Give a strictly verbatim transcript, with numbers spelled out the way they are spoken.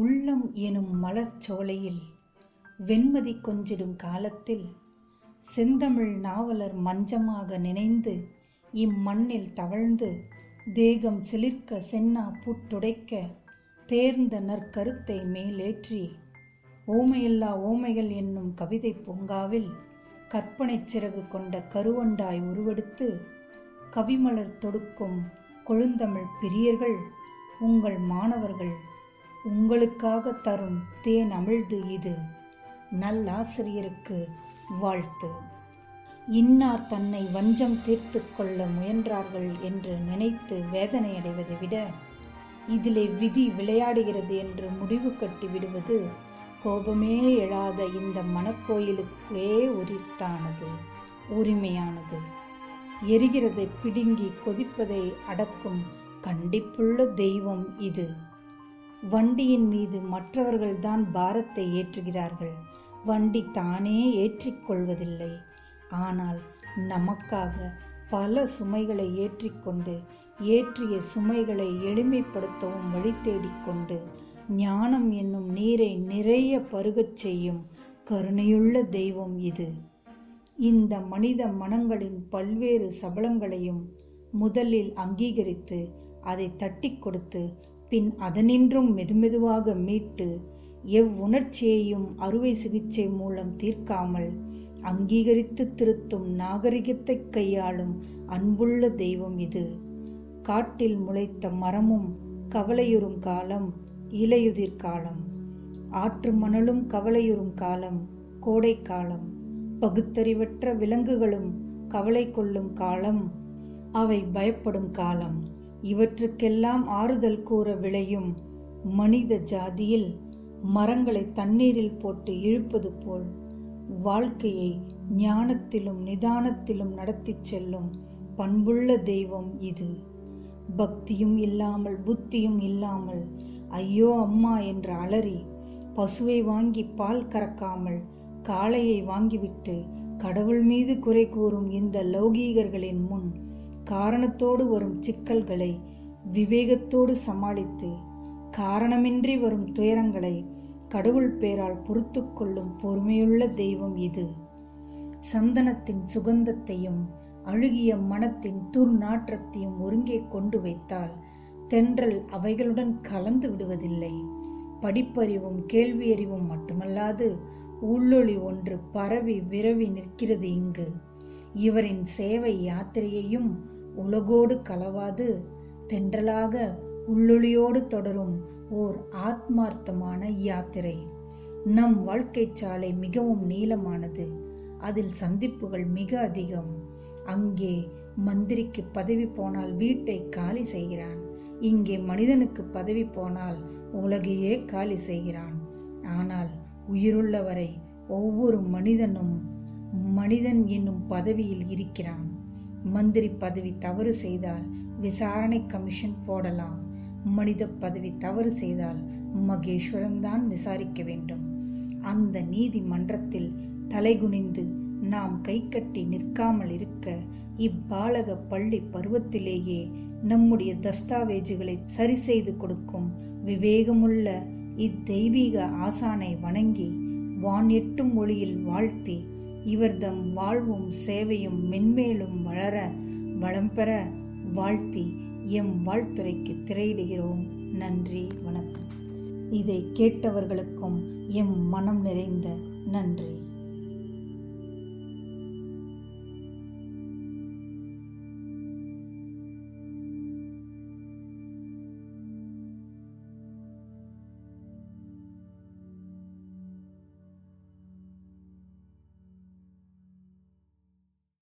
உள்ளம் எனும் மலர்ச்சோலையில் வெண்மதி கொஞ்சிடும் காலத்தில் செந்தமிழ் நாவலர் மஞ்சமாக நினைந்து இம்மண்ணில் தவழ்ந்து தேகம் சிலிர்க்க சென்னா புட்டுடைக்க தேர்ந்த நற்கருத்தை மேலேற்றி ஓமையல்லா ஓமைகள் என்னும் கவிதை பூங்காவில் கற்பனை சிறகு கொண்ட கருவண்டாய் உருவெடுத்து கவிமலர் தொடுக்கும் கொழுந்தமிழ் பிரியர்கள், உங்கள் மாணவர்கள் உங்களுக்காக தரும் தேன் அமிழ்து இது. நல்லாசிரியருக்கு வாழ்த்து. இன்னார் தன்னை வஞ்சம் தீர்த்து கொள்ள முயன்றார்கள் என்று நினைத்து வேதனையடைவதை விட இதிலே விதி விளையாடுகிறது என்று முடிவு கட்டி விடுவது கோபமே எழாத இந்த மனக்கோயிலுக்கே உரித்தானது, உரிமையானது. எரிகிறதை பிடுங்கி கொதிப்பதை அடக்கும் கண்டிப்புள்ள தெய்வம் இது. வண்டியின் மீது மற்றவர்கள்தான் பாரத்தை ஏற்றுகிறார்கள், வண்டி தானே ஏற்றிக்கொள்வதில்லை. ஆனால் நமக்காக பல சுமைகளை ஏற்றிக்கொண்டு ஏற்றிய சுமைகளை எளிமைப்படுத்தவும் வழி தேடிக்கொண்டு ஞானம் என்னும் நீரை நிறைய பருகச் செய்யும் கருணையுள்ள தெய்வம் இது. இந்த மனித மனங்களின் பல்வேறு சபலங்களையும் முதலில் அங்கீகரித்து அதை தட்டி கொடுத்து பின் அதனின்றும் மெதுமெதுவாக மீட்டு எவ்வுணர்ச்சியையும் அறுவை சிகிச்சை மூலம் தீர்க்காமல் அங்கீகரித்து திருத்தும் நாகரிகத்தை கையாளும் அன்புள்ள தெய்வம் இது. காட்டில் முளைத்த மரமும் கவலையுறும் காலம் இலையுதிர் காலம், ஆற்று மணலும் கவலையுறும் காலம் கோடை காலம், பகுத்தறிவற்ற விலங்குகளும் கவலை கொள்ளும் காலம் அவை பயப்படும் காலம். இவற்றுக்கெல்லாம் ஆறுதல் கூற விளையும் மனித ஜாதியில் மரங்களை தண்ணீரில் போட்டு இழுப்பது போல் வாழ்க்கையை ஞானத்திலும் நிதானத்திலும் நடத்தி செல்லும் பண்புள்ள தெய்வம் இது. பக்தியும் இல்லாமல் புத்தியும் இல்லாமல் ஐயோ அம்மா என்று அலறி பசுவை வாங்கி பால் கறக்காமல் காளையை வாங்கிவிட்டு கடவுள் மீது குறை கூறும் இந்த லௌகீகர்களின் முன் காரணத்தோடு வரும் சிக்கல்களை விவேகத்தோடு சமாளித்து காரணமின்றி வரும் துயரங்களை கடவுள் பேரால் பொறுத்து கொள்ளும் பொறுமையுள்ள தெய்வம் இது. சந்தனத்தின் சுகந்தத்தையும் அழுகிய மனத்தின் துர்நாற்றத்தையும் ஒருங்கே கொண்டு வைத்தால் தென்றல் அவைகளுடன் கலந்து விடுவதில்லை. படிப்பறிவும் கேள்வியறிவும் மட்டுமல்லாது உள்ளொளி ஒன்று பரவி விரவி நிற்கிறது இங்கு. இவரின் சேவை யாத்திரையையும் உலகோடு கலவாது தென்றலாக உள்ளொளியோடு தொடரும் ஓர் ஆத்மார்த்தமான யாத்திரை. நம் வாழ்க்கை சாலை மிகவும் நீளமானது, அதில் சந்திப்புகள் மிக அதிகம். அங்கே மந்திரிக்கு பதவி போனால் வீட்டை காலி செய்கிறான், இங்கே மனிதனுக்கு பதவி போனால் உலகையே காலி செய்கிறான். ஆனால் உயிருள்ளவரை ஒவ்வொரு மனிதனும் மனிதன் என்னும் பதவியில் இருக்கிறான். மந்திரி பதவி தவறு செய்தால் விசாரணை கமிஷன் போடலாம், மனித பதவி தவறு செய்தால் மகேஸ்வரன் தான் விசாரிக்க வேண்டும். அந்த நீதிமன்றத்தில் தலைகுனிந்து நாம் கை கட்டி நிற்காமல் இருக்க இப்பாலக பள்ளி பருவத்திலேயே நம்முடைய தஸ்தாவேஜுகளை சரி செய்து கொடுக்கும் விவேகமுள்ள இத்தெய்வீக ஆசானை வணங்கி வான் எட்டும் ஒளியில் வாழ்த்தி இவர்தம் வாழ்வும் சேவையும் மென்மேலும் வளர வளம் பெற வாழ்த்தி எம் வாழ்த்துரைக்கு திரையிடுகிறோம். நன்றி, வணக்கம். இதை கேட்டவர்களுக்கும் எம் மனம் நிறைந்த நன்றி.